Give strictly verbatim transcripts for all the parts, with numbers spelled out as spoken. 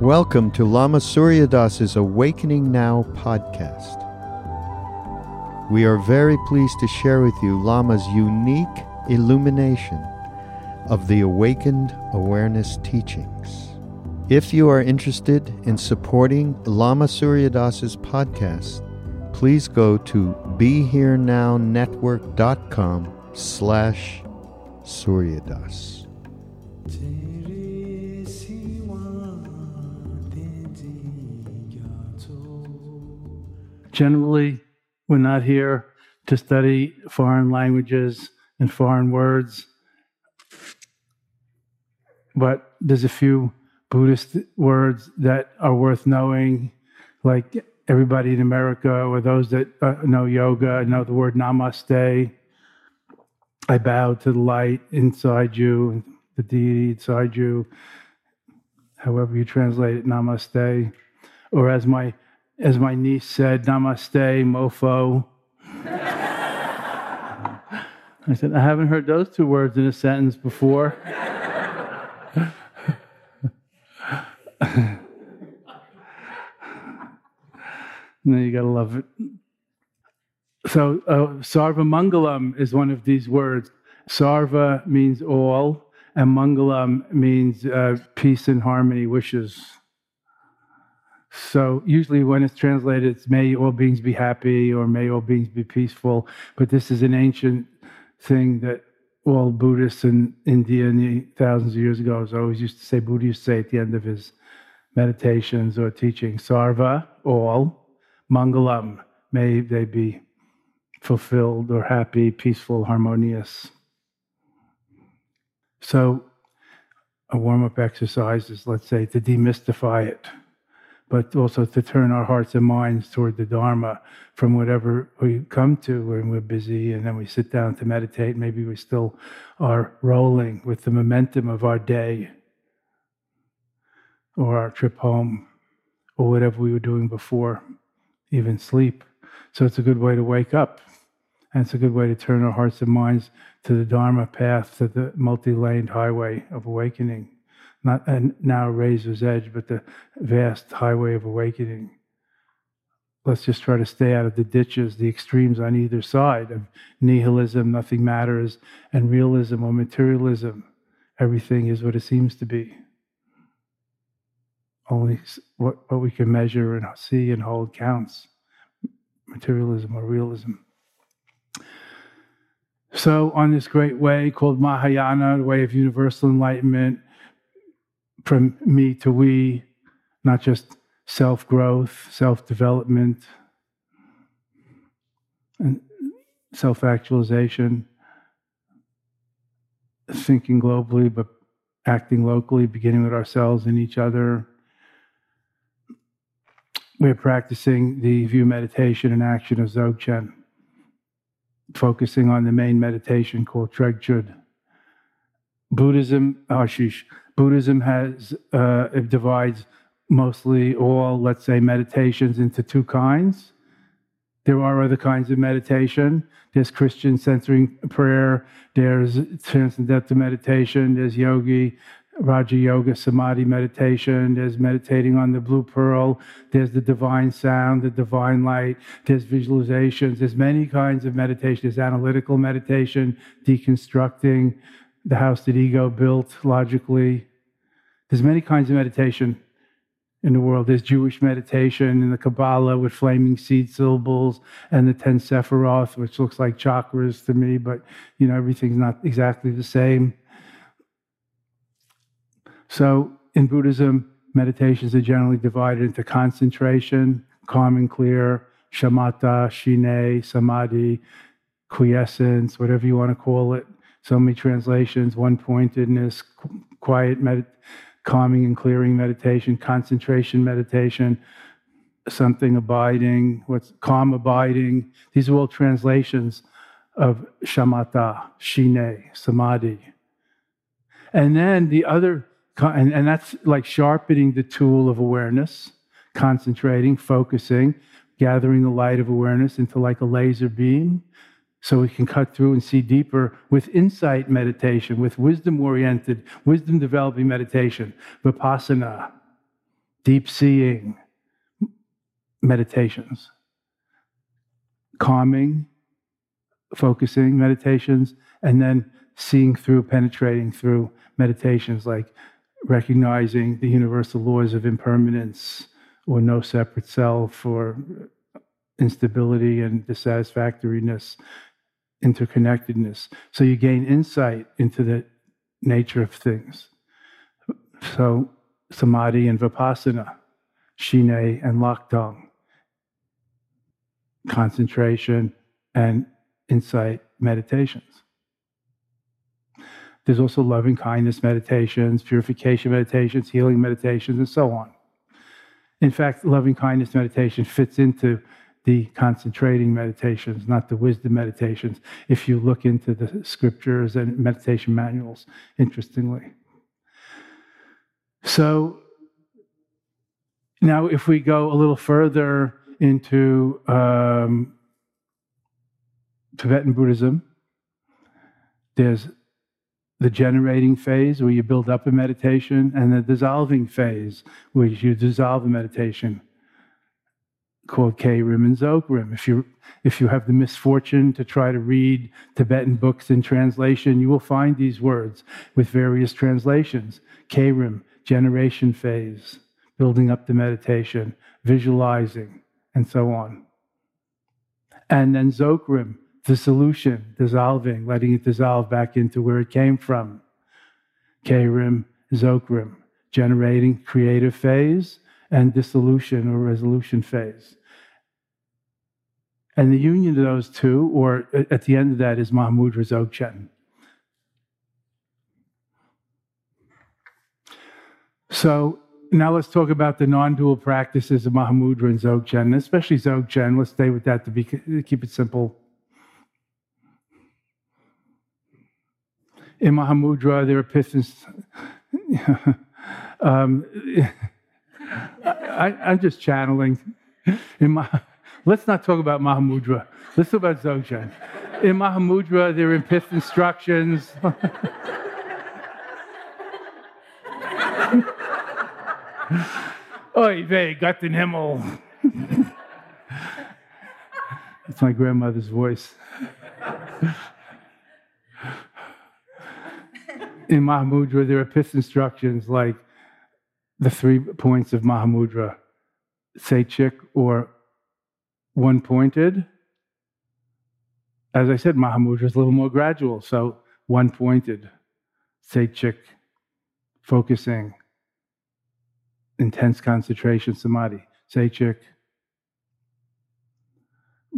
Welcome to Lama Surya Das's Awakening Now podcast. We are very pleased to share with you Lama's unique illumination of the Awakened Awareness teachings. If you are interested in supporting Lama Surya Das's podcast, please go to BeHereNowNetwork.com slash Surya Das. Generally, we're not here to study foreign languages and foreign words, but there's a few Buddhist words that are worth knowing, like everybody in America, or those that uh, know yoga, know the word namaste. I bow to the light inside you, the deity inside you, however you translate it, namaste. Or as my As my niece said, namaste, mofo. I said, I haven't heard those two words in a sentence before. No, you gotta love it. So uh, Sarva Mangalam is one of these words. Sarva means all, and Mangalam means uh, peace and harmony wishes. So usually when it's translated, it's may all beings be happy or may all beings be peaceful. But this is an ancient thing that all Buddhists in India thousands of years ago always used to say, Buddha used to say at the end of his meditations or teachings, Sarva, all, Mangalam, may they be fulfilled or happy, peaceful, harmonious. So a warm-up exercise is, let's say, to demystify it, but also to turn our hearts and minds toward the Dharma from whatever we come to when we're busy, and then we sit down to meditate. Maybe we still are rolling with the momentum of our day or our trip home or whatever we were doing before, even sleep. So it's a good way to wake up, and it's a good way to turn our hearts and minds to the Dharma path, to the multi-laned highway of awakening. Not a narrow razor's edge, but the vast highway of awakening. Let's just try to stay out of the ditches, the extremes on either side of nihilism, nothing matters, and realism or materialism. Everything is what it seems to be. Only what, what we can measure and see and hold counts, materialism or realism. So on this great way called Mahayana, the way of universal enlightenment, from me to we, not just self-growth, self-development, and self-actualization, thinking globally but acting locally, beginning with ourselves and each other. We're practicing the view, meditation, and action of Dzogchen, focusing on the main meditation called Treg Chud. Buddhism, Ashish. Buddhism has uh, it divides mostly all, let's say, meditations into two kinds. There are other kinds of meditation. There's Christian centering prayer. There's transcendental meditation. There's yogi, Raja Yoga, Samadhi meditation. There's meditating on the blue pearl. There's the divine sound, the divine light. There's visualizations. There's many kinds of meditation. There's analytical meditation, deconstructing the house that ego built logically. There's many kinds of meditation in the world. There's Jewish meditation in the Kabbalah with flaming seed syllables and the ten Sephiroth, which looks like chakras to me, but you know, everything's not exactly the same. So in Buddhism, meditations are generally divided into concentration, calm and clear, shamatha, shine, samadhi, quiescence, whatever you want to call it. So many translations, one-pointedness, quiet meditation, calming and clearing meditation, concentration meditation, something abiding, what's calm abiding. These are all translations of shamatha, shine, samadhi. And then the other, and, and that's like sharpening the tool of awareness, concentrating, focusing, gathering the light of awareness into like a laser beam, so we can cut through and see deeper with insight meditation, with wisdom-oriented, wisdom-developing meditation, vipassana, deep-seeing meditations, calming, focusing meditations, and then seeing through, penetrating through meditations like recognizing the universal laws of impermanence or no separate self or instability and dissatisfactoriness, interconnectedness. So you gain insight into the nature of things. So samadhi and vipassana, shine and lakdang, concentration and insight meditations. There's also loving kindness meditations, purification meditations, healing meditations, and so on. In fact, loving kindness meditation fits into the concentrating meditations, not the wisdom meditations, if you look into the scriptures and meditation manuals, interestingly. So now if we go a little further into um, Tibetan Buddhism, there's the generating phase where you build up a meditation, and the dissolving phase where you dissolve a meditation, called Kyerim and Dzogrim. If you, if you have the misfortune to try to read Tibetan books in translation, you will find these words with various translations. Kyerim, generation phase, building up the meditation, visualizing, and so on. And then Dzogrim, dissolution, dissolving, letting it dissolve back into where it came from. Kyerim, Dzogrim, generating, creative phase, and dissolution or resolution phase. And the union of those two, or at the end of that, is Mahamudra-Zogchen. So now let's talk about the non-dual practices of Mahamudra and Dzogchen, especially Dzogchen. Let's stay with that to, be, to keep it simple. In Mahamudra, there are pithens. um, I, I'm just channeling. In Mah, let's not talk about Mahamudra. Let's talk about Dzogchen. In Mahamudra, they're in pith instructions. Oy vey, got den Himmel. That's my grandmother's voice. In Mahamudra, there are pith instructions like the three points of Mahamudra, Sechik, or one-pointed. As I said, Mahamudra is a little more gradual, so one-pointed, Sechik, focusing, intense concentration, samadhi, Sechik,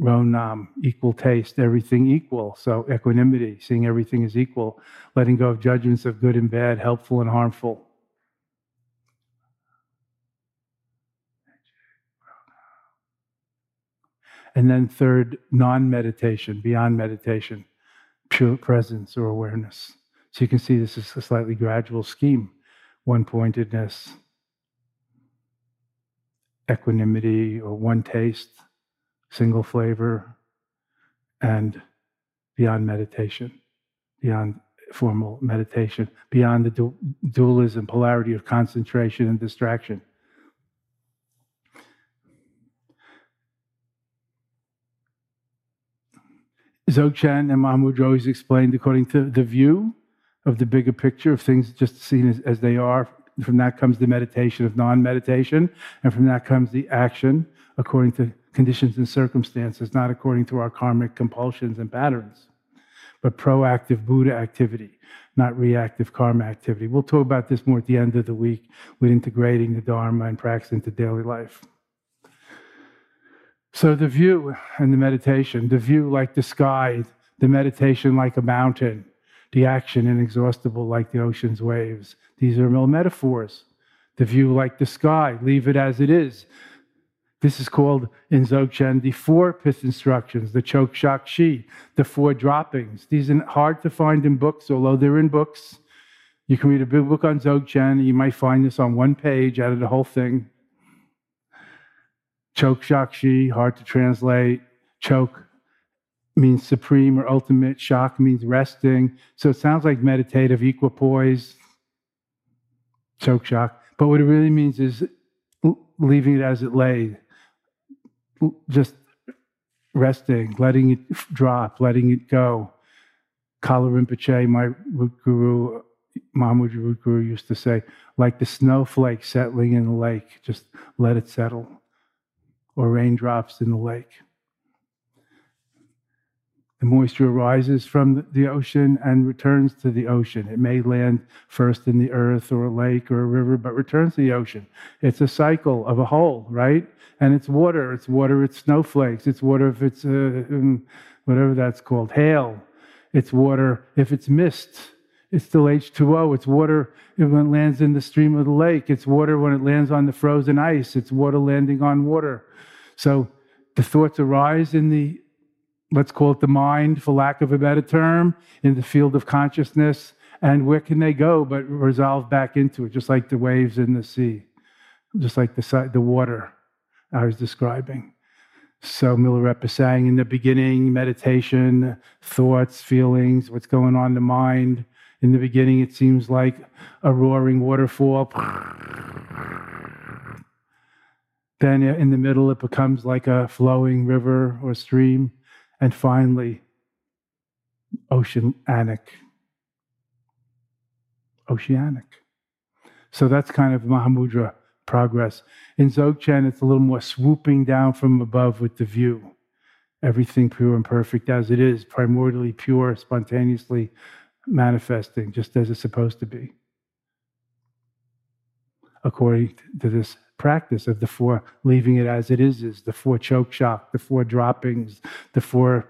Ronam, equal taste, everything equal, so equanimity, seeing everything as equal, letting go of judgments of good and bad, helpful and harmful. And then third, non-meditation, beyond meditation, pure presence or awareness. So you can see this is a slightly gradual scheme. One-pointedness, equanimity or one taste, single flavor, and beyond meditation, beyond formal meditation, beyond the du dualism, polarity of concentration and distraction. Dzogchen and Mahamudra always explained according to the view of the bigger picture of things just seen as, as they are. From that comes the meditation of non-meditation, and from that comes the action according to conditions and circumstances, not according to our karmic compulsions and patterns, but proactive Buddha activity, not reactive karma activity. We'll talk about this more at the end of the week with integrating the dharma and practice into daily life. So the view and the meditation, the view like the sky, the meditation like a mountain, the action inexhaustible like the ocean's waves. These are real metaphors. The view like the sky, leave it as it is. This is called in Dzogchen the four pith instructions, the Chokshakshi, the four droppings. These are hard to find in books, although they're in books. You can read a big book on Dzogchen, and you might find this on one page out of the whole thing. Chokshakshi, hard to translate. Chok means supreme or ultimate. Shak means resting. So it sounds like meditative equipoise. Chokshak. But what it really means is leaving it as it lay. Just resting, letting it drop, letting it go. Kala Rinpoche, my root guru, Mahamudra root guru, used to say, like the snowflake settling in the lake, just let it settle. Or raindrops in the lake. The moisture rises from the ocean and returns to the ocean. It may land first in the earth or a lake or a river, but returns to the ocean. It's a cycle of a whole, right? And it's water. It's water. It's snowflakes. It's water if it's uh, whatever that's called, hail. It's water if it's mist. It's still H two O. It's water when it lands in the stream of the lake. It's water when it lands on the frozen ice. It's water landing on water. So the thoughts arise in the, let's call it the mind, for lack of a better term, in the field of consciousness. And where can they go but resolve back into it, just like the waves in the sea, just like the, the water I was describing. So Milarepa sang in the beginning, meditation, thoughts, feelings, what's going on in the mind. In the beginning, it seems like a roaring waterfall. Then in the middle, it becomes like a flowing river or stream. And finally, oceanic. Oceanic. So that's kind of Mahamudra progress. In Dzogchen, it's a little more swooping down from above with the view. Everything pure and perfect as it is, primordially pure, spontaneously manifesting, just as it's supposed to be, according to this practice of the four leaving it as it is, is the four chokshak, the four droppings, the four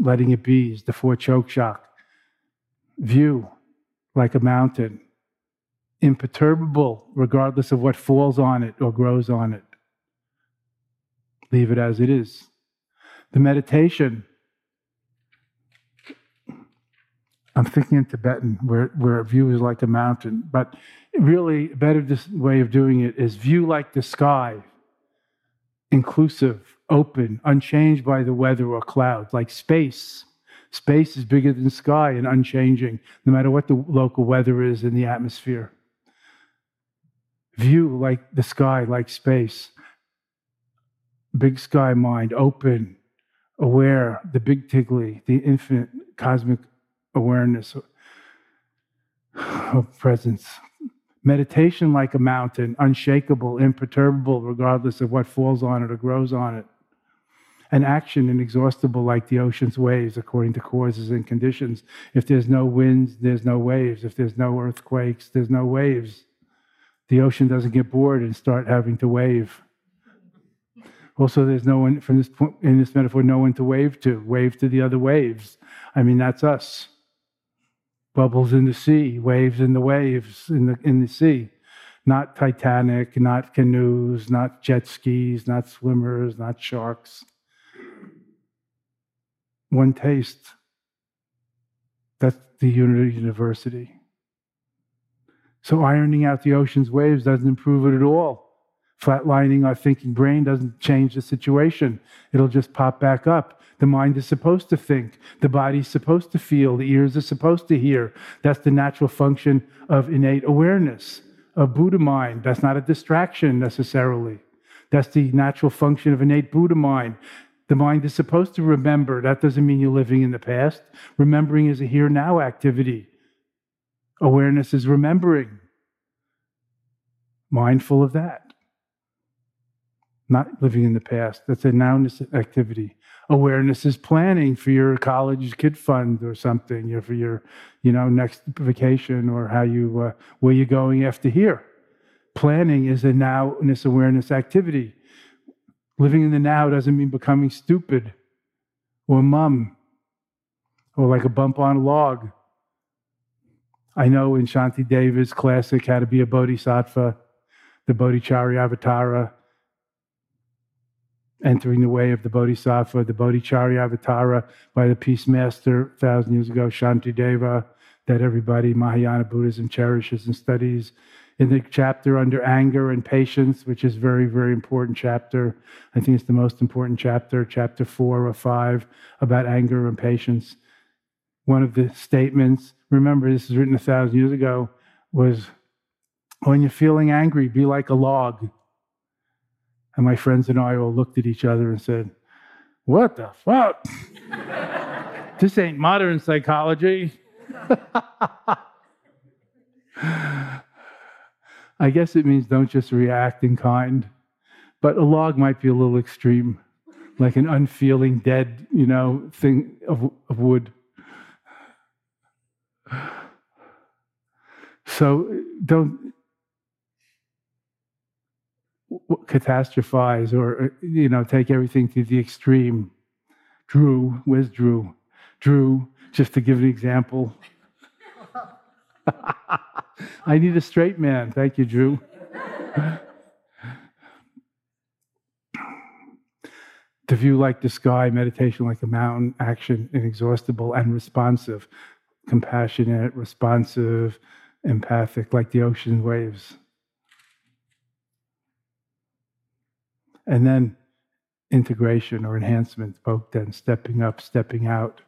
letting it be, is the four chokshak. View like a mountain, imperturbable regardless of what falls on it or grows on it. Leave it as it is. The meditation, I'm thinking in Tibetan, where, where a view is like a mountain. But really, a better way of doing it is view like the sky, inclusive, open, unchanged by the weather or clouds, like space. Space is bigger than sky and unchanging, no matter what the local weather is in the atmosphere. View like the sky, like space. Big sky mind, open, aware, the big tiggly, the infinite cosmic awareness of presence. Meditation like a mountain, unshakable, imperturbable, regardless of what falls on it or grows on it. An action inexhaustible like the ocean's waves, according to causes and conditions. If there's no winds, there's no waves. If there's no earthquakes, there's no waves. The ocean doesn't get bored and start having to wave. Also, there's no one, from this point, in this metaphor, no one to wave to. Wave to the other waves. I mean, that's us. Bubbles in the sea, waves in the waves in the, in the sea. Not Titanic, not canoes, not jet skis, not swimmers, not sharks. One taste. That's the unity of university. So ironing out the ocean's waves doesn't improve it at all. Flatlining our thinking brain doesn't change the situation. It'll just pop back up. The mind is supposed to think. The body's supposed to feel. The ears are supposed to hear. That's the natural function of innate awareness, of Buddha mind. That's not a distraction necessarily. That's the natural function of innate Buddha mind. The mind is supposed to remember. That doesn't mean you're living in the past. Remembering is a here now activity. Awareness is remembering. Mindful of that. Not living in the past. That's a nowness activity. Awareness is planning for your college kid fund or something, or for your, you know, next vacation, or how you, uh, where you're going after here. Planning is a nowness awareness activity. Living in the now doesn't mean becoming stupid or mum or like a bump on a log. I know in Shanti Deva's classic, How to Be a Bodhisattva, the Bodhicharya Avatara, Entering the Way of the Bodhisattva, the Bodhicharya Avatara by the Peace Master a thousand years ago, Shanti Deva, that everybody, Mahayana Buddhism, cherishes and studies. In the chapter under anger and patience, which is a very, very important chapter, I think it's the most important chapter, chapter four or five, about anger and patience. One of the statements, remember this is written a thousand years ago, was, when you're feeling angry, be like a log. And my friends and I all looked at each other and said, what the fuck? This ain't modern psychology. I guess it means don't just react in kind, but a log might be a little extreme, like an unfeeling dead, you know, thing of, of wood. So don't catastrophize or, you know, take everything to the extreme. Drew, where's Drew? Drew, just to give an example. I need a straight man. Thank you, Drew. To view like the sky, meditation like a mountain, action inexhaustible and responsive, compassionate, responsive, empathic, like the ocean waves. And then integration or enhancement, both then stepping up, stepping out,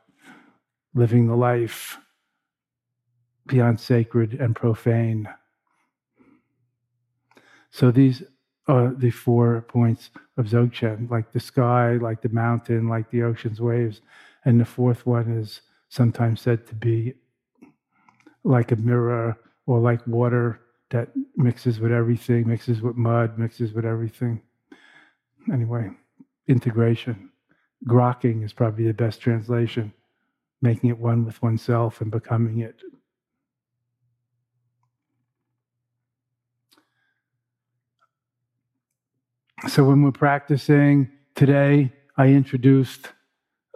living the life beyond sacred and profane. So these are the four points of Dzogchen, like the sky, like the mountain, like the ocean's waves. And the fourth one is sometimes said to be like a mirror or like water that mixes with everything, mixes with mud, mixes with everything. Anyway, integration. Grokking is probably the best translation, making it one with oneself and becoming it. So when we're practicing today, I introduced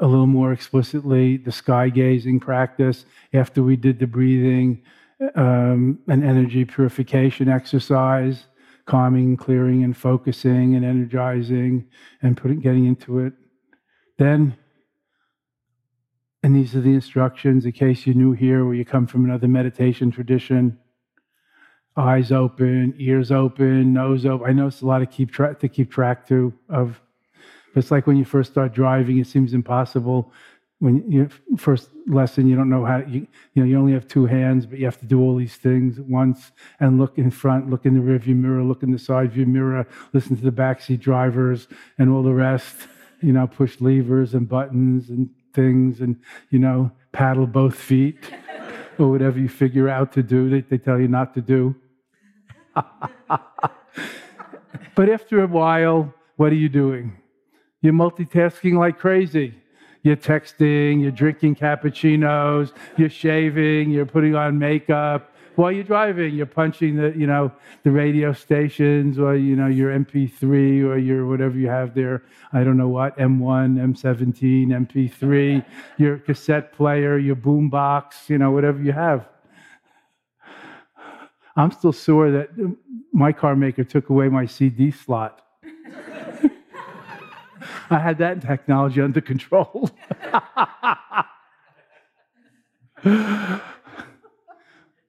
a little more explicitly the sky gazing practice after we did the breathing um, and energy purification exercise, calming, clearing, and focusing, and energizing, and putting, getting into it. Then, and these are the instructions in case you're new here or you come from another meditation tradition. Eyes open, ears open, nose open. I know it's a lot to keep track to keep track to of. But it's like when you first start driving, it seems impossible. When your first lesson, you don't know how you you know you only have two hands, but you have to do all these things at once and look in front, look in the rearview mirror, look in the side view mirror, listen to the backseat drivers and all the rest. You know, push levers and buttons and things, and you know, paddle both feet or whatever you figure out to do that they tell you not to do. But after a while, what are you doing? You're multitasking like crazy. You're texting, you're drinking cappuccinos, you're shaving, you're putting on makeup. While you're driving, you're punching the, you know, the radio stations or, you know, your M P three or your whatever you have there. I don't know what, M one, M seventeen, M P three, your cassette player, your boombox, you know, whatever you have. I'm still sore that my car maker took away my C D slot. I had that technology under control.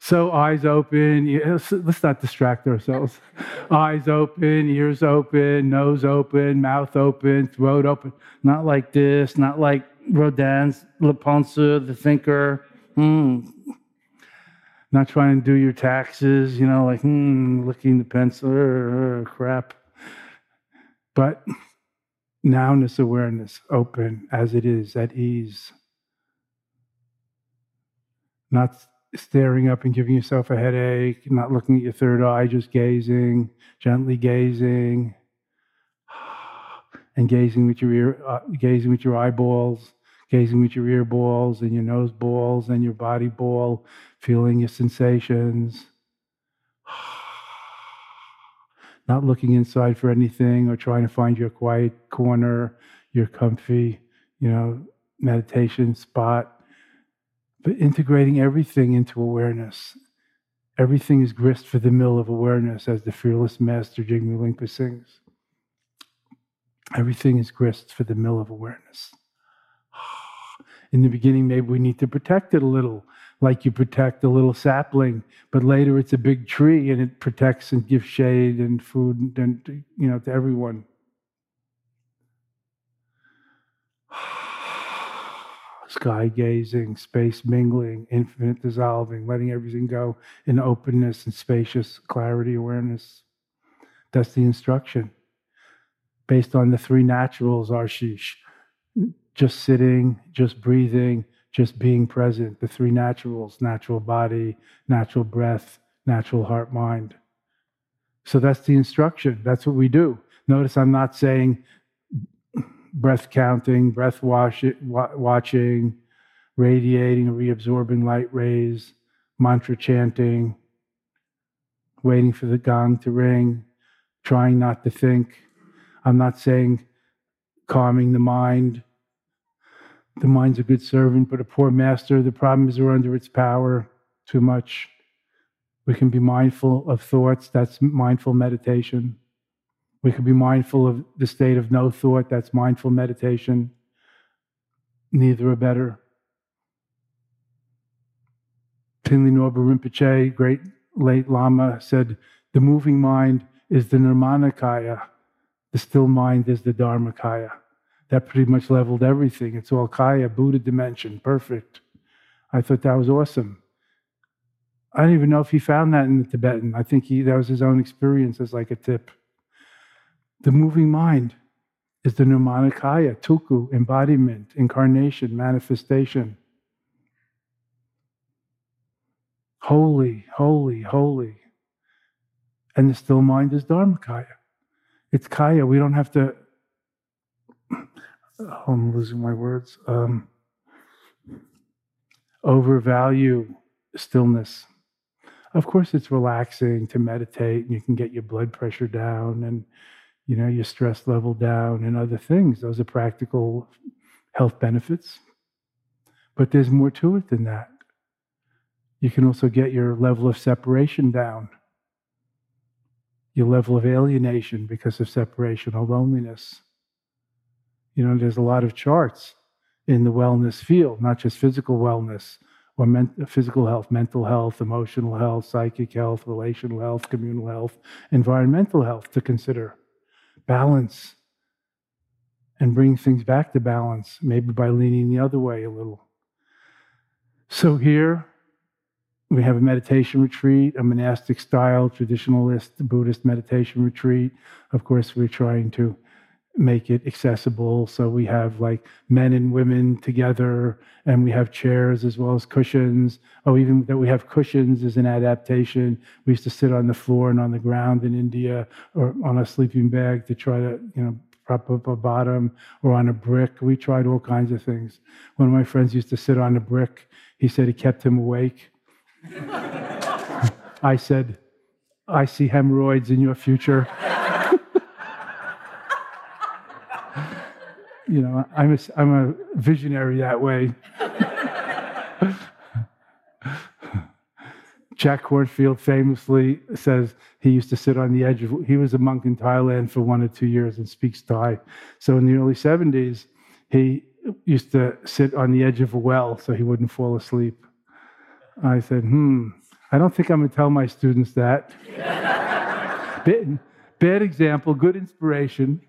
So eyes open, ears, let's not distract ourselves. Eyes open, ears open, nose open, mouth open, throat open. Not like this, not like Rodin's Le Penseur, the thinker. Hmm. Not trying to do your taxes, you know, like, hmm, licking the pencil, uh, crap. But nowness awareness, open as it is, at ease. Not staring up and giving yourself a headache, not looking at your third eye, just gazing, gently gazing, and gazing with your ear, uh, gazing with your eyeballs, gazing with your ear balls and your nose balls and your body ball, feeling your sensations. Not looking inside for anything or trying to find your quiet corner, your comfy, you know, meditation spot. But integrating everything into awareness. Everything is grist for the mill of awareness, as the fearless master Jigme Lingpa sings. Everything is grist for the mill of awareness. In the beginning, maybe we need to protect it a little, like you protect a little sapling, but later it's a big tree and it protects and gives shade and food and, you know, to everyone. Sky gazing, space mingling, infinite dissolving, letting everything go in openness and spacious clarity awareness. That's the instruction. Based on the three naturals, Arshish, just sitting, just breathing, just being present. The three naturals, natural body, natural breath, natural heart, mind. So that's the instruction. That's what we do. Notice I'm not saying breath counting, breath wash, watching, radiating, reabsorbing light rays, mantra chanting, waiting for the gong to ring, trying not to think. I'm not saying calming the mind. The mind's a good servant, but a poor master. The problem is we're under its power too much. We can be mindful of thoughts. That's mindful meditation. We could be mindful of the state of no thought. That's mindful meditation. Neither are better. Pinley Norba Rinpoche, great late Lama, said, the moving mind is the nirmanakaya. The still mind is the dharmakaya. That pretty much leveled everything. It's all kaya, Buddha dimension, perfect. I thought that was awesome. I don't even know if he found that in the Tibetan. I think he, that was his own experience as like a tip. The moving mind is the nirmanakaya, tuku, embodiment, incarnation, manifestation. Holy, holy, holy. And the still mind is dharmakaya. It's kaya. We don't have to... Oh, I'm losing my words. Um, overvalue stillness. Of course, it's relaxing to meditate, and you can get your blood pressure down, and you know, your stress level down and other things. Those are practical health benefits. But there's more to it than that. You can also get your level of separation down, your level of alienation because of separation or loneliness. You know, there's a lot of charts in the wellness field, not just physical wellness or men- physical health, mental health, emotional health, psychic health, relational health, communal health, environmental health to consider. Balance, and bring things back to balance, maybe by leaning the other way a little. So here we have a meditation retreat, a monastic style, traditionalist Buddhist meditation retreat. Of course, we're trying to make it accessible. So we have like men and women together, and we have chairs as well as cushions. Oh, even that we have cushions is an adaptation. We used to sit on the floor and on the ground in India, or on a sleeping bag to try to, you know, prop up a bottom, or on a brick. We tried all kinds of things. One of my friends used to sit on a brick. He said it kept him awake. I said, I see hemorrhoids in your future. You know, I'm a, I'm a visionary that way. Jack Kornfield famously says he used to sit on the edge of, he was a monk in Thailand for one or two years and speaks Thai. So in the early seventies, he used to sit on the edge of a well so he wouldn't fall asleep. I said, hmm, I don't think I'm going to tell my students that. bad, bad example, good inspiration.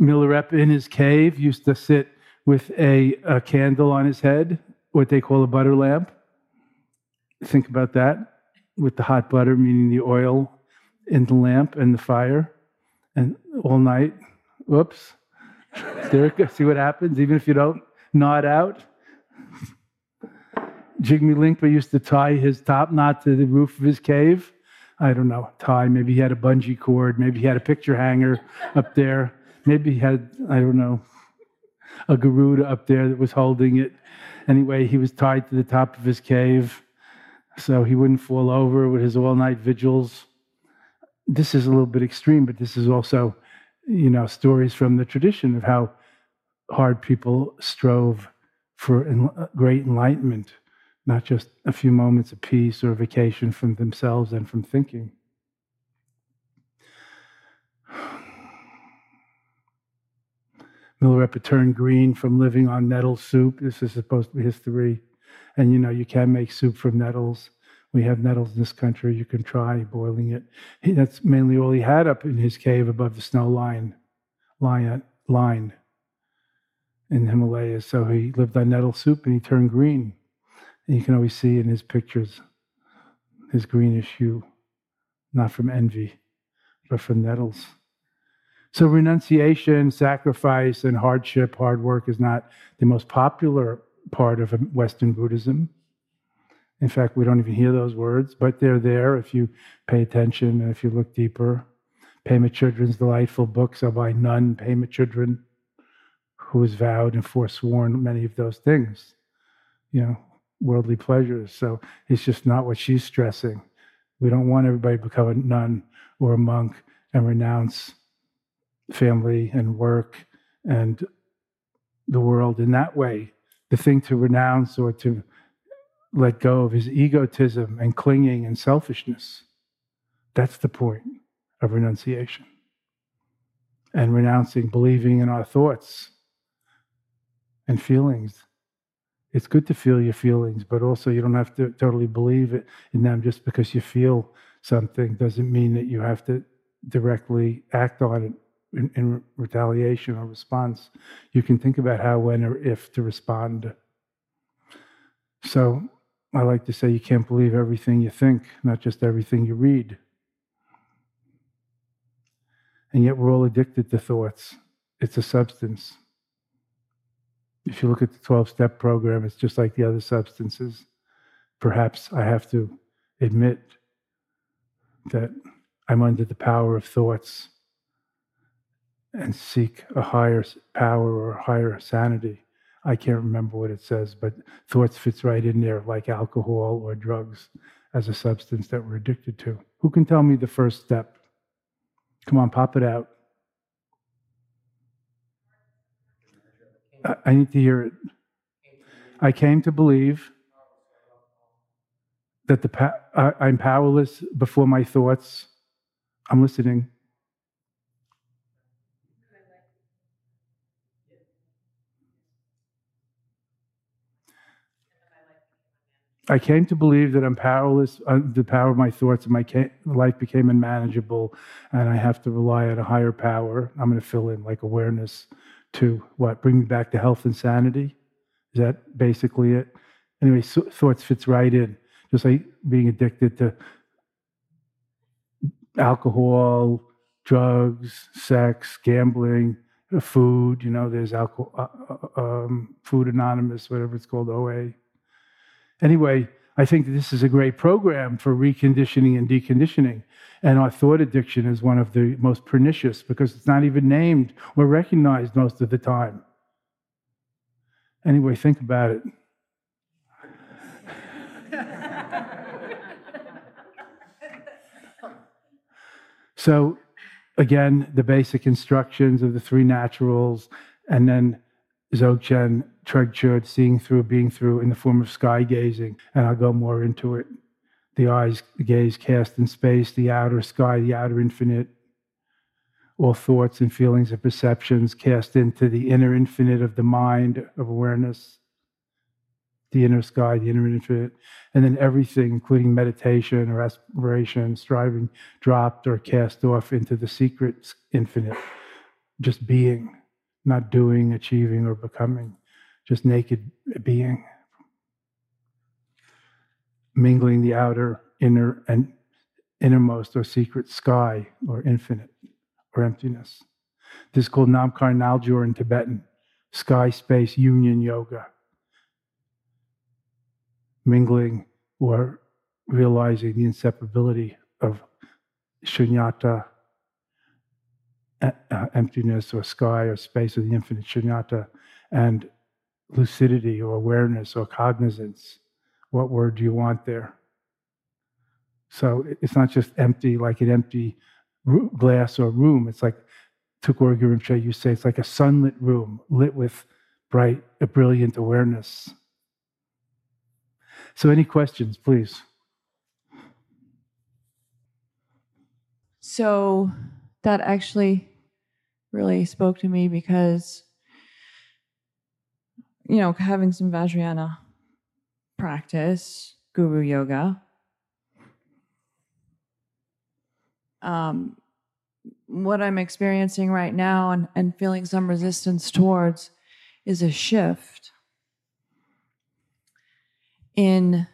Milarepa in his cave used to sit with a, a candle on his head, what they call a butter lamp. Think about that, with the hot butter, meaning the oil in the lamp and the fire, and all night. Whoops. There it goes. See what happens, even if you don't nod out. Jigme Lingpa used to tie his top knot to the roof of his cave. I don't know, tie. Maybe he had a bungee cord. Maybe he had a picture hanger up there. Maybe he had, I don't know, a garuda up there that was holding it. Anyway, he was tied to the top of his cave so he wouldn't fall over with his all-night vigils. This is a little bit extreme, but this is also, you know, stories from the tradition of how hard people strove for en- great enlightenment, not just a few moments of peace or vacation from themselves and from thinking. Milarepa turned green from living on nettle soup. This is supposed to be history. And you know, you can make soup from nettles. We have nettles in this country. You can try boiling it. He, that's mainly all he had up in his cave above the snow line, line, line in the Himalayas. So he lived on nettle soup and he turned green. And you can always see in his pictures his greenish hue, not from envy, but from nettles. So renunciation, sacrifice, and hardship, hard work is not the most popular part of Western Buddhism. In fact, we don't even hear those words, but they're there if you pay attention and if you look deeper. Pema Chödrön's delightful books are by nun Pema Chödrön, who was vowed and forsworn many of those things, you know, worldly pleasures. So it's just not what she's stressing. We don't want everybody to become a nun or a monk and renounce family and work and the world in that way. The thing to renounce or to let go of is egotism and clinging and selfishness. That's the point of renunciation. And renouncing, believing in our thoughts and feelings. It's good to feel your feelings, but also you don't have to totally believe it in them. Just because you feel something doesn't mean that you have to directly act on it in, in retaliation or response. You can think about how, when, or if to respond. So I like to say you can't believe everything you think, not just everything you read. And yet we're all addicted to thoughts. It's a substance. If you look at the twelve-step program, it's just like the other substances. Perhaps I have to admit that I'm under the power of thoughts and seek a higher power or a higher sanity. I can't remember what it says, but thoughts fits right in there, like alcohol or drugs, as a substance that we're addicted to. Who can tell me the first step? Come on, pop it out. I, I need to hear it. I came to believe that the pa- I, I'm powerless before my thoughts. I'm listening. I came to believe that I'm powerless under the power of my thoughts, and my life became unmanageable, and I have to rely on a higher power. I'm going to fill in like awareness to what? Bring me back to health and sanity? Is that basically it? Anyway, so, thoughts fits right in. Just like being addicted to alcohol, drugs, sex, gambling, food. You know, there's alcohol, uh, um, Food Anonymous, whatever it's called, O A. Anyway, I think that this is a great program for reconditioning and deconditioning. And our thought addiction is one of the most pernicious because it's not even named or recognized most of the time. Anyway, think about it. So, again, the basic instructions of the three naturals, and then Dzogchen, Treg Chud, seeing through, being through, in the form of sky gazing. And I'll go more into it. The eyes, the gaze cast in space, the outer sky, the outer infinite. All thoughts and feelings and perceptions cast into the inner infinite of the mind, of awareness. the inner sky, the inner infinite, and then everything, including meditation or aspiration, striving, dropped or cast off into the secret infinite, just being, not doing, achieving, or becoming, just naked being, mingling the outer, inner, and innermost or secret sky or infinite or emptiness. This is called Namkar Naljor in Tibetan, sky-space union yoga. Mingling or realizing the inseparability of shunyata, uh, emptiness or sky or space or the infinite shunyata, and lucidity or awareness or cognizance. What word do you want there? So it's not just empty like an empty glass or room. It's like Tukor Gyurumche, you say it's like a sunlit room lit with bright, a brilliant awareness. So any questions, please? So that actually really spoke to me because, you know, having some Vajrayana practice, guru yoga, um, what I'm experiencing right now and, and feeling some resistance towards is a shift in,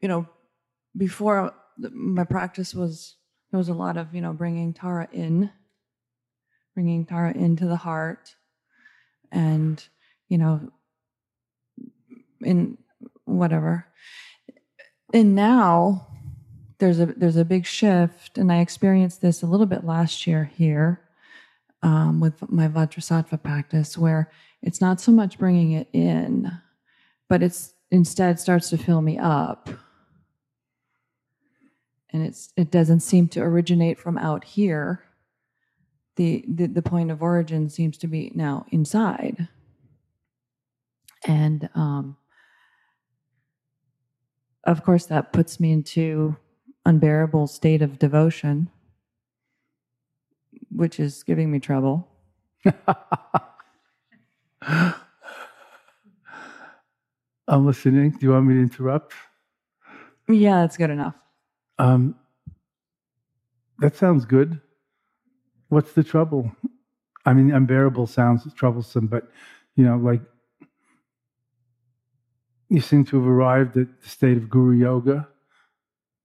you know, before my practice was, there was a lot of, you know, bringing Tara in, bringing Tara into the heart and, you know, in whatever. And now there's a, there's a big shift, and I experienced this a little bit last year here um, with my Vajrasattva practice, where it's not so much bringing it in, but it's instead starts to fill me up, and it's it doesn't seem to originate from out here. The, the the point of origin seems to be now inside, and um, of course that puts me into unbearable state of devotion, which is giving me trouble. I'm listening. Do you want me to interrupt? Yeah, that's good enough. Um, that sounds good. What's the trouble? I mean, unbearable sounds troublesome, but, you know, like, you seem to have arrived at the state of guru yoga,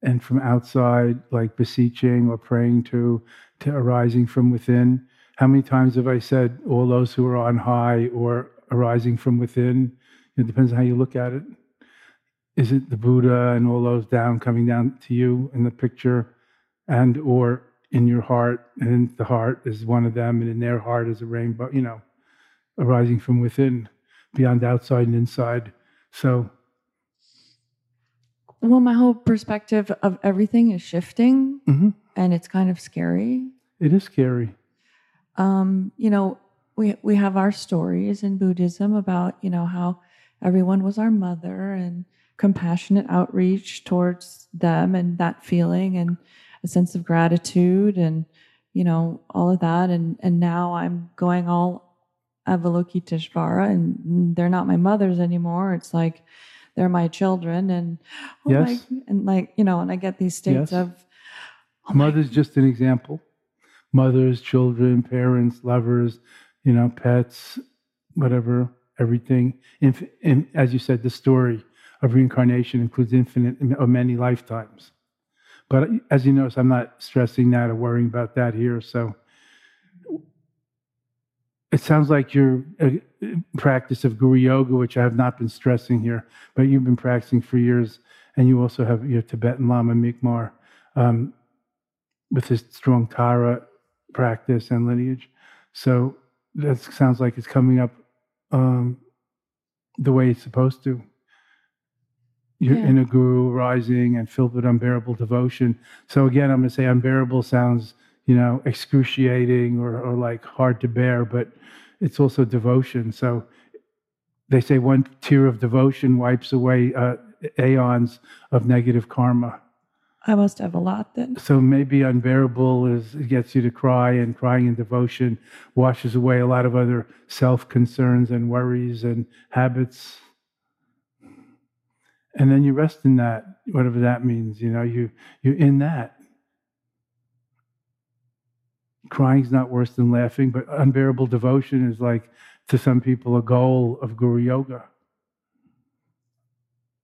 and from outside, like beseeching or praying to, to arising from within. How many times have I said, all those who are on high or arising from within? It depends on how you look at it. Is it the Buddha and all those down, coming down to you in the picture, and or in your heart, and the heart is one of them, and in their heart is a rainbow, you know, arising from within, beyond outside and inside. So, well, my whole perspective of everything is shifting, mm-hmm. and it's kind of scary. It is scary. Um, you know, we we have our stories in Buddhism about, you know, how everyone was our mother, and compassionate outreach towards them, and that feeling, and a sense of gratitude, and, you know, all of that. And and now I'm going all Avalokiteshvara, and they're not my mothers anymore. It's like they're my children, and oh yes. my, and like, you know, and I get these states yes. of oh mother's my. Just an example. Mothers, children, parents, lovers, you know, pets, whatever. Everything, in, in, as you said, the story of reincarnation includes infinite or many lifetimes. But as you notice, I'm not stressing that or worrying about that here. So it sounds like your uh, practice of guru yoga, which I have not been stressing here, but you've been practicing for years, and you also have your Tibetan Lama Mi'kmaq um, with his strong Tara practice and lineage. So that sounds like it's coming up Um, the way it's supposed to. You're yeah. in a guru rising and filled with unbearable devotion. So again, I'm going to say unbearable sounds, you know, excruciating or, or like hard to bear, but it's also devotion. So they say one tear of devotion wipes away uh, aeons of negative karma. I must have a lot then. So maybe unbearable is it gets you to cry, and crying in devotion washes away a lot of other self-concerns and worries and habits. And then you rest in that, whatever that means. You know, you, you're in that. Crying's not worse than laughing, but unbearable devotion is like, to some people, a goal of Guru Yoga.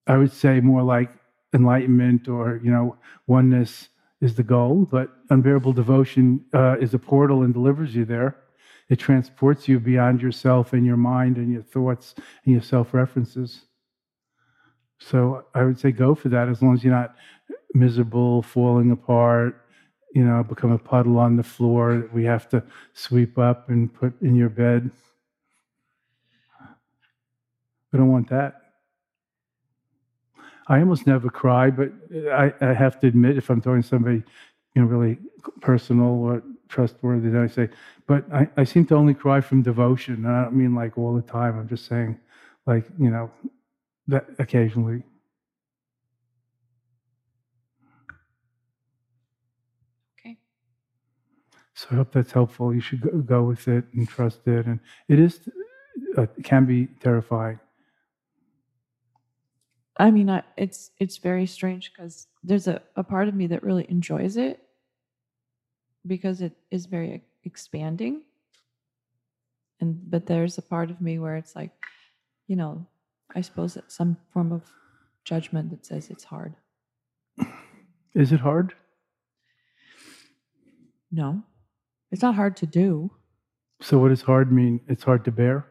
I would say more like enlightenment or, you know, oneness is the goal, but unbearable devotion uh, is a portal and delivers you there. It transports you beyond yourself and your mind and your thoughts and your self-references. So I would say go for that, as long as you're not miserable, falling apart, you know, become a puddle on the floor that we have to sweep up and put in your bed. We don't want that. I almost never cry, but I, I have to admit, if I'm talking to somebody, you know, really personal or trustworthy, then I say, but I, I seem to only cry from devotion. And I don't mean like all the time. I'm just saying, like, you know, that occasionally. Okay. So I hope that's helpful. You should go, go with it and trust it. And it is, uh, can be terrifying. I mean, I, it's it's very strange because there's a, a part of me that really enjoys it because it is very expanding. And but there's a part of me where it's like, you know, I suppose it's some form of judgment that says it's hard. Is it hard? No. It's not hard to do. So what does hard mean? It's hard to bear?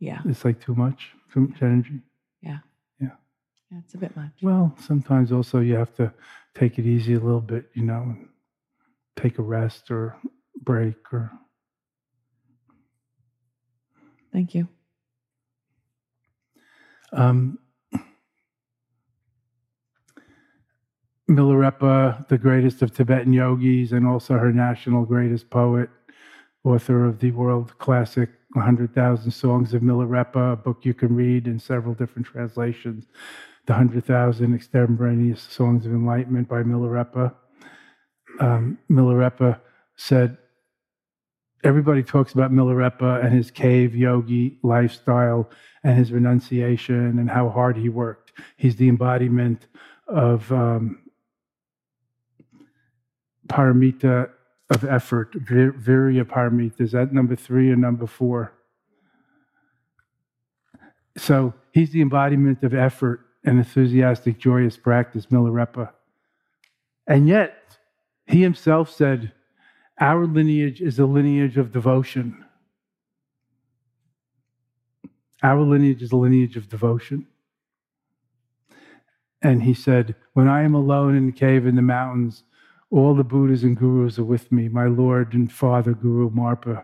Yeah. It's like too much, too much energy? Yeah. Yeah, it's a bit much. Well, sometimes also you have to take it easy a little bit, you know, and take a rest or break or... Thank you. Um, Milarepa, the greatest of Tibetan yogis and also her national greatest poet, author of the world classic one hundred thousand Songs of Milarepa, a book you can read in several different translations. The one hundred thousand Extemporaneous Songs of Enlightenment by Milarepa. Um, Milarepa said, everybody talks about Milarepa and his cave yogi lifestyle and his renunciation and how hard he worked. He's the embodiment of um, paramita, of effort, vir- virya paramita. Is that number three or number four? So he's the embodiment of effort and enthusiastic, joyous practice, Milarepa. And yet, he himself said, our lineage is a lineage of devotion. Our lineage is a lineage of devotion. And he said, when I am alone in the cave in the mountains, all the Buddhas and Gurus are with me. My Lord and Father, Guru Marpa,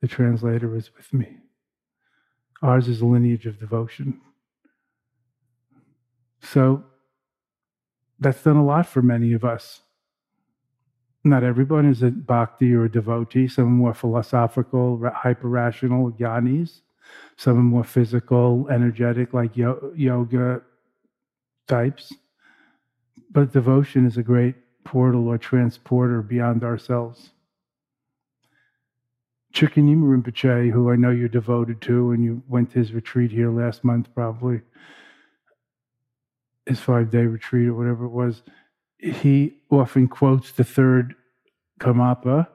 the translator, is with me. Ours is a lineage of devotion. So that's done a lot for many of us. Not everyone is a bhakti or a devotee. Some are more philosophical, hyper-rational, jnanis. Some are more physical, energetic, like yo- yoga types. But devotion is a great portal or transporter beyond ourselves. Chicken Yima Rinpoche, who I know you're devoted to, and you went to his retreat here last month probably, his five-day retreat or whatever it was, he often quotes the third Karmapa,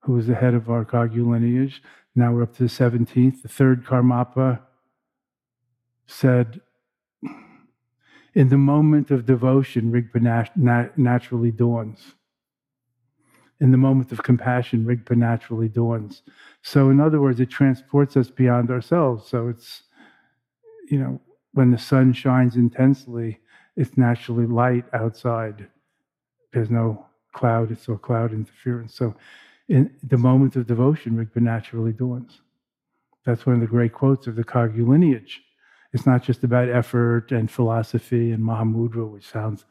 who was the head of our Kagyu lineage. Now we're up to the seventeenth. The third Karmapa said, in the moment of devotion, Rigpa nat- nat- naturally dawns. In the moment of compassion, Rigpa naturally dawns. So in other words, it transports us beyond ourselves. So it's, you know, when the sun shines intensely, it's naturally light outside. There's no cloud, it's no cloud interference. So in the moment of devotion, Rigpa naturally dawns. That's one of the great quotes of the Kagyu lineage. It's not just about effort and philosophy and Mahamudra, which sounds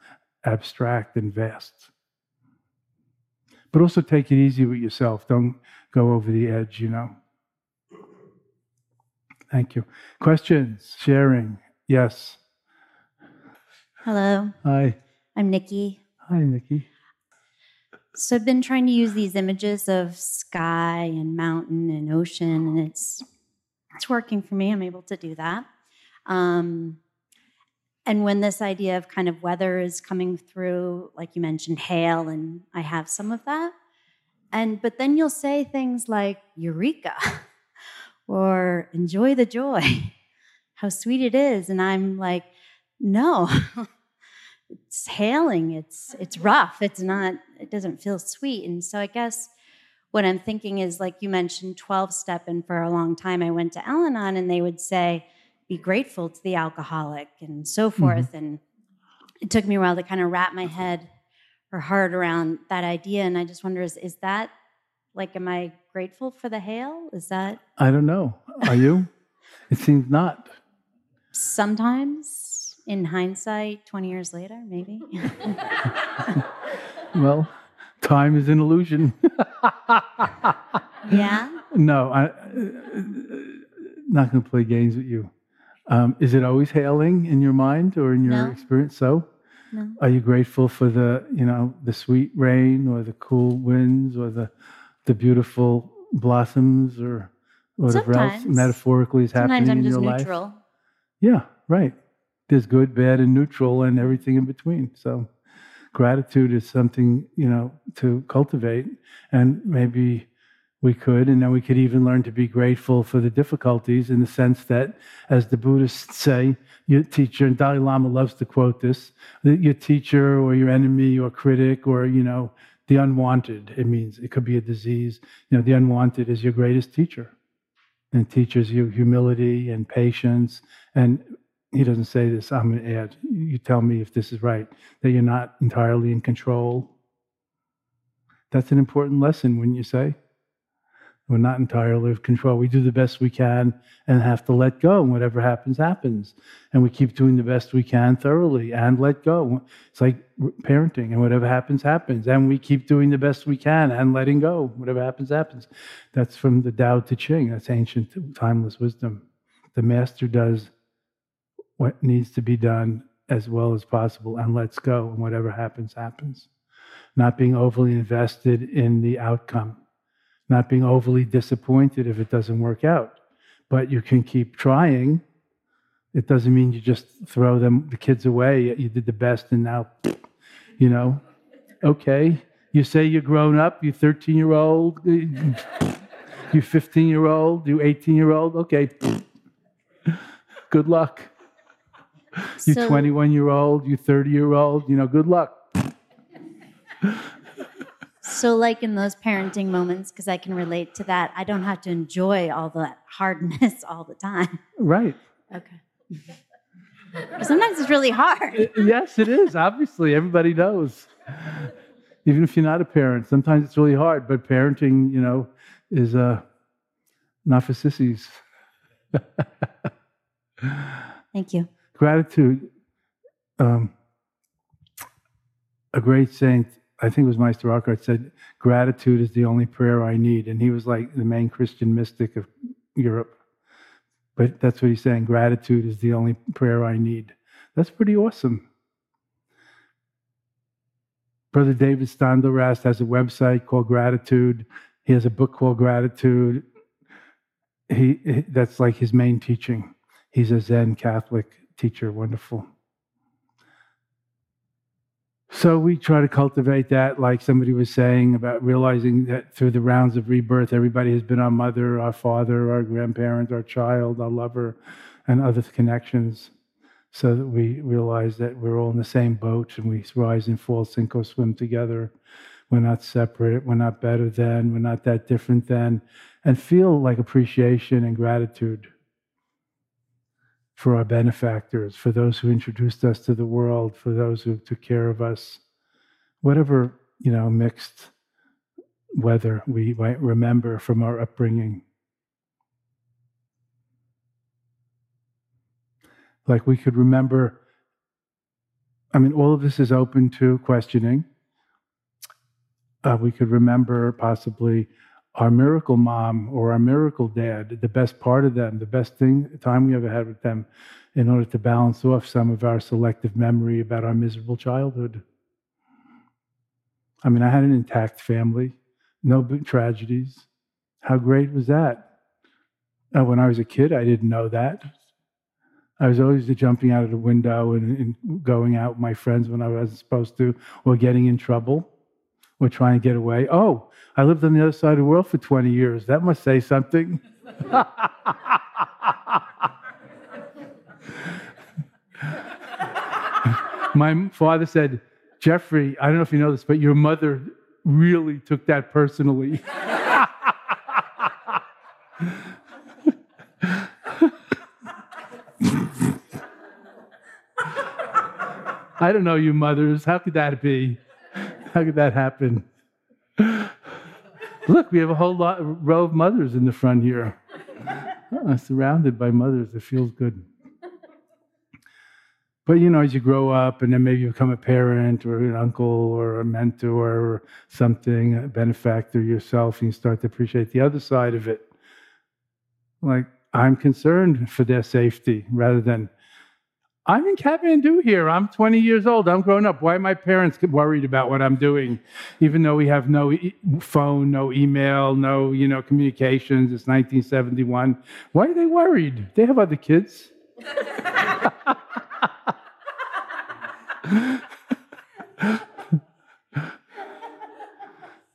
abstract and vast. But also take it easy with yourself. Don't go over the edge, you know. Thank you. Questions? Sharing? Yes. Hello. Hi. I'm Nikki. Hi, Nikki. So I've been trying to use these images of sky and mountain and ocean, and it's it's working for me. I'm able to do that. Um, and when this idea of kind of weather is coming through, like you mentioned, hail, and I have some of that. And but then you'll say things like "Eureka," or "Enjoy the joy," how sweet it is, and I'm like, no. It's hailing, it's it's rough, it's not, it doesn't feel sweet. And so I guess what I'm thinking is, like you mentioned twelve-step, and for a long time I went to Al-Anon and they would say, be grateful to the alcoholic and so forth. Mm-hmm. And it took me a while to kind of wrap my head or heart around that idea. And I just wonder, is, is that, like, am I grateful for the hail? Is that? I don't know. Are you? It seems not. Sometimes. In hindsight, twenty years later, maybe. Well, time is an illusion. Yeah? No, I'm not going to play games with you. Um, is it always hailing in your mind or in your no. experience? So, no. Are you grateful for the, you know, the sweet rain or the cool winds or the the beautiful blossoms or whatever Sometimes. else metaphorically is happening in your life? Sometimes I'm just neutral. Yeah, right. There's good, bad, and neutral, and everything in between. So gratitude is something, you know, to cultivate. And maybe we could, and then we could even learn to be grateful for the difficulties in the sense that, as the Buddhists say, your teacher, and Dalai Lama loves to quote this, your teacher or your enemy or critic or, you know, the unwanted. It means it could be a disease. You know, the unwanted is your greatest teacher. And teaches you humility and patience and he doesn't say this, I'm going to add, you tell me if this is right, that you're not entirely in control. That's an important lesson, wouldn't you say? We're not entirely in control. We do the best we can and have to let go. And whatever happens, happens. And we keep doing the best we can thoroughly and let go. It's like parenting, and whatever happens, happens. And we keep doing the best we can and letting go. Whatever happens, happens. That's from the Tao Te Ching. That's ancient, timeless wisdom. The master does what needs to be done as well as possible, and lets go, and whatever happens, happens. Not being overly invested in the outcome, not being overly disappointed if it doesn't work out, but you can keep trying. It doesn't mean you just throw them, the kids away, you did the best and now, you know, okay, you say you're grown up, you're thirteen-year-old, you're fifteen-year-old, you're eighteen-year-old, okay, good luck. You so, twenty-one-year-old, you thirty-year-old, you know, good luck. So like in those parenting moments, because I can relate to that, I don't have to enjoy all that hardness all the time. Right. Okay. Sometimes it's really hard. It, yes, it is, obviously. Everybody knows. Even if you're not a parent, sometimes it's really hard. But parenting, you know, is uh, not for sissies. Thank you. Gratitude, um, a great saint, I think it was Meister Eckhart, said, gratitude is the only prayer I need. And he was like the main Christian mystic of Europe. But that's what he's saying, gratitude is the only prayer I need. That's pretty awesome. Brother David Standarast has a website called Gratitude. He has a book called Gratitude. He That's like his main teaching. He's a Zen Catholic teacher, wonderful. So we try to cultivate that, like somebody was saying, about realizing that through the rounds of rebirth, everybody has been our mother, our father, our grandparent, our child, our lover, and other connections, so that we realize that we're all in the same boat, and we rise and fall, sink or swim together. We're not separate, we're not better than, we're not that different than, and feel like appreciation and gratitude for our benefactors, for those who introduced us to the world, for those who took care of us, whatever, you know, mixed weather we might remember from our upbringing. Like we could remember, I mean, all of this is open to questioning. Uh, we could remember possibly our miracle mom or our miracle dad, the best part of them, the best thing, time we ever had with them, in order to balance off some of our selective memory about our miserable childhood. I mean, I had an intact family, no big tragedies. How great was that? Uh, when I was a kid, I didn't know that. I was always jumping out of the window and, and going out with my friends when I wasn't supposed to, or getting in trouble, or trying to get away. Oh, I lived on the other side of the world for twenty years. That must say something. My father said, Jeffrey, I don't know if you know this, but your mother really took that personally. I don't know you mothers. How could that be? How could that happen? Look, we have a whole lot, row of mothers in the front here. I'm surrounded by mothers. It feels good. But, you know, as you grow up and then maybe you become a parent or an uncle or a mentor or something, a benefactor yourself, and you start to appreciate the other side of it. Like, I'm concerned for their safety rather than, I'm in Kathmandu here. I'm twenty years old. I'm grown up. Why are my parents worried about what I'm doing? Even though we have no e- phone, no email, no, you know, communications. It's nineteen seventy-one. Why are they worried? They have other kids.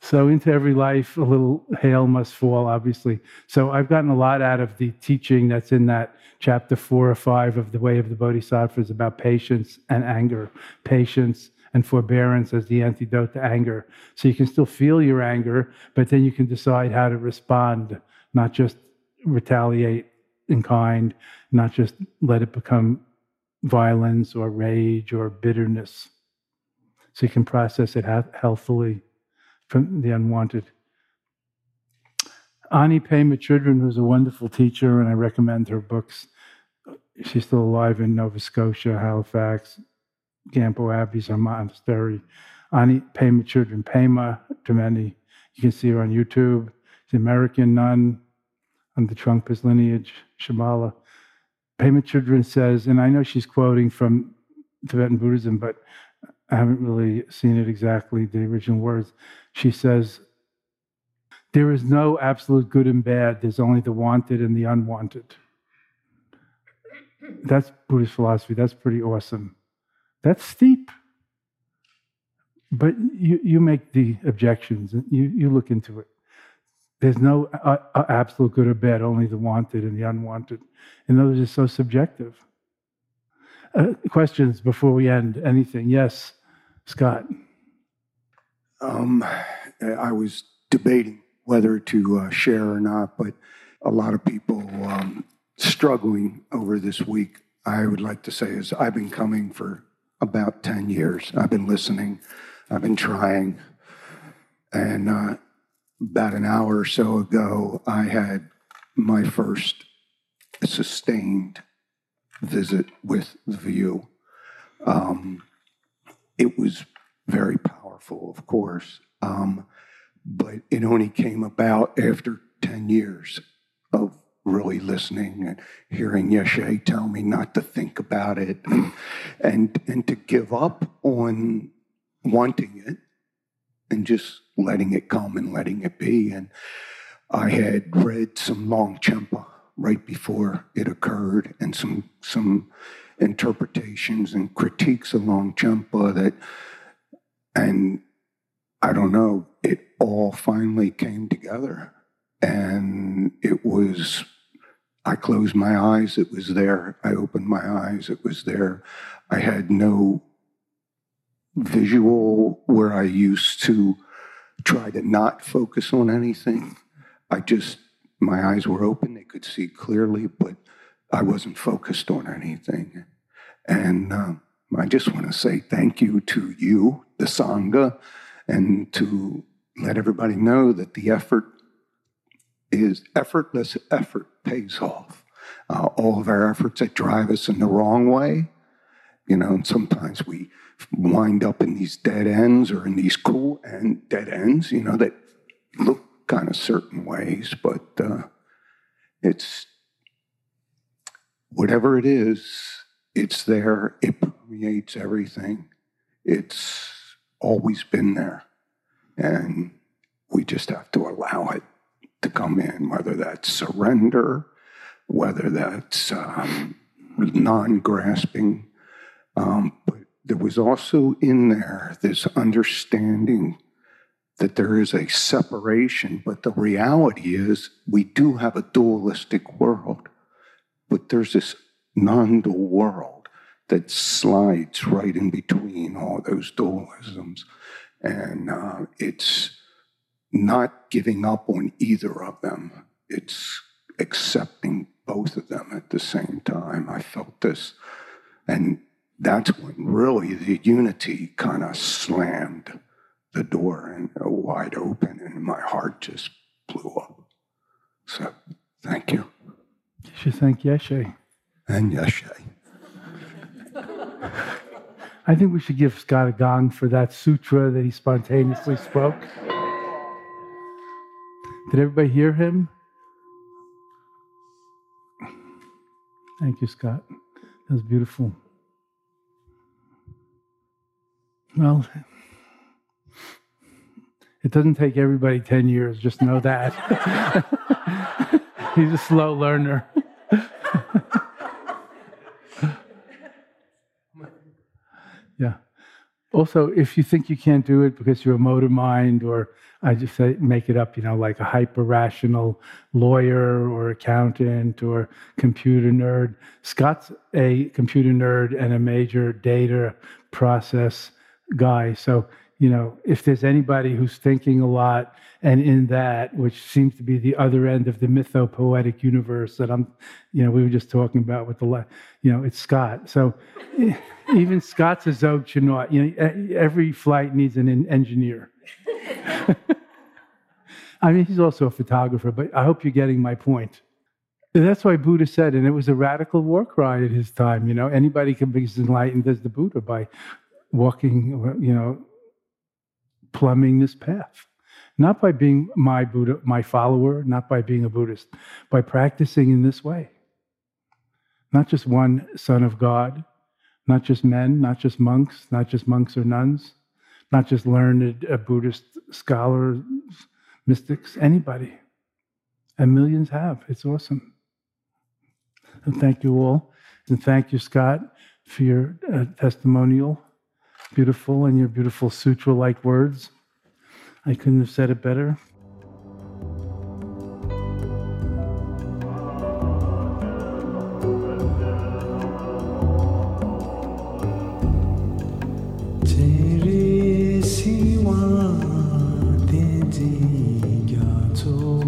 So into every life, a little hail must fall, obviously. So I've gotten a lot out of the teaching that's in that chapter four or five of The Way of the Bodhisattvas about patience and anger, patience and forbearance as the antidote to anger. So you can still feel your anger, but then you can decide how to respond, not just retaliate in kind, not just let it become violence or rage or bitterness. So you can process it healthily from the unwanted. Ani Pema Chödrön was a wonderful teacher, and I recommend her books. She's still alive in Nova Scotia, Halifax, Gampo Abbey's her monastery. Ani Pema Chödrön, Pema Chödrön. You can see her on YouTube. She's an American nun on the Trungpa lineage, Shambhala. Pema Chödrön says, and I know she's quoting from Tibetan Buddhism, but I haven't really seen it exactly, the original words. She says, there is no absolute good and bad. There's only the wanted and the unwanted. That's Buddhist philosophy. That's pretty awesome. That's steep. But you, you make the objections. You, you look into it. There's no uh, uh, absolute good or bad, only the wanted and the unwanted. And those are so subjective. Uh, questions before we end? Anything? Yes, Scott. Um, I was debating whether to uh, share or not, but a lot of people um, struggling over this week, I would like to say, is I've been coming for about ten years. I've been listening. I've been trying. And uh, about an hour or so ago, I had my first sustained visit with the view. Um, it was very powerful, of course, um, but it only came about after ten years of really listening and hearing Yeshe tell me not to think about it and, and, and to give up on wanting it and just letting it come and letting it be. And I had read some Longchenpa right before it occurred, and some some interpretations and critiques of Longchenpa that, and I don't know, it all finally came together. And it was, I closed my eyes, it was there. I opened my eyes, it was there. I had no visual where I used to try to not focus on anything. I just, my eyes were open, they could see clearly, but I wasn't focused on anything. And uh, I just want to say thank you to you, the Sangha, and to let everybody know that the effort is effortless effort pays off. Uh, all of our efforts that drive us in the wrong way, you know, and sometimes we wind up in these dead ends or in these cool and dead ends, you know, that look kind of certain ways, but uh, it's whatever it is, it's there, it permeates everything. It's always been there. And we just have to allow it to come in, whether that's surrender, whether that's um, non-grasping. Um, but there was also in there this understanding that there is a separation, but the reality is we do have a dualistic world, but there's this non-dual world that slides right in between all those dualisms. And uh, it's not giving up on either of them. It's accepting both of them at the same time. I felt this. And that's when really the unity kind of slammed the door and uh, wide open, and my heart just blew up. So thank you. You should thank Yeshe. And Yeshe. I think we should give Scott a gong for that sutra that he spontaneously spoke. Did everybody hear him? Thank you, Scott. That was beautiful. Well, it doesn't take everybody ten years, just know that. He's a slow learner. Yeah. Also, if you think you can't do it because you're a motor mind, or I just say, make it up, you know, like a hyper-rational lawyer or accountant or computer nerd. Scott's a computer nerd and a major data process guy. So, you know, if there's anybody who's thinking a lot and in that, which seems to be the other end of the mythopoetic universe that I'm, you know, we were just talking about with the, you know, it's Scott. So even Scott's a Dzogchen. You know, every flight needs an engineer. I mean, he's also a photographer, but I hope you're getting my point. And that's why Buddha said, and it was a radical war cry at his time, you know, anybody can be as enlightened as the Buddha by walking, you know, plumbing this path. Not by being my Buddha, my follower, not by being a Buddhist, by practicing in this way. Not just one son of God, not just men, not just monks, not just monks or nuns, not just learned uh, Buddhist scholars, mystics, anybody. And millions have. It's awesome. And thank you all. And thank you, Scott, for your uh, testimonial. Beautiful, and your beautiful sutra-like words. I couldn't have said it better. Tere siwa te jiga to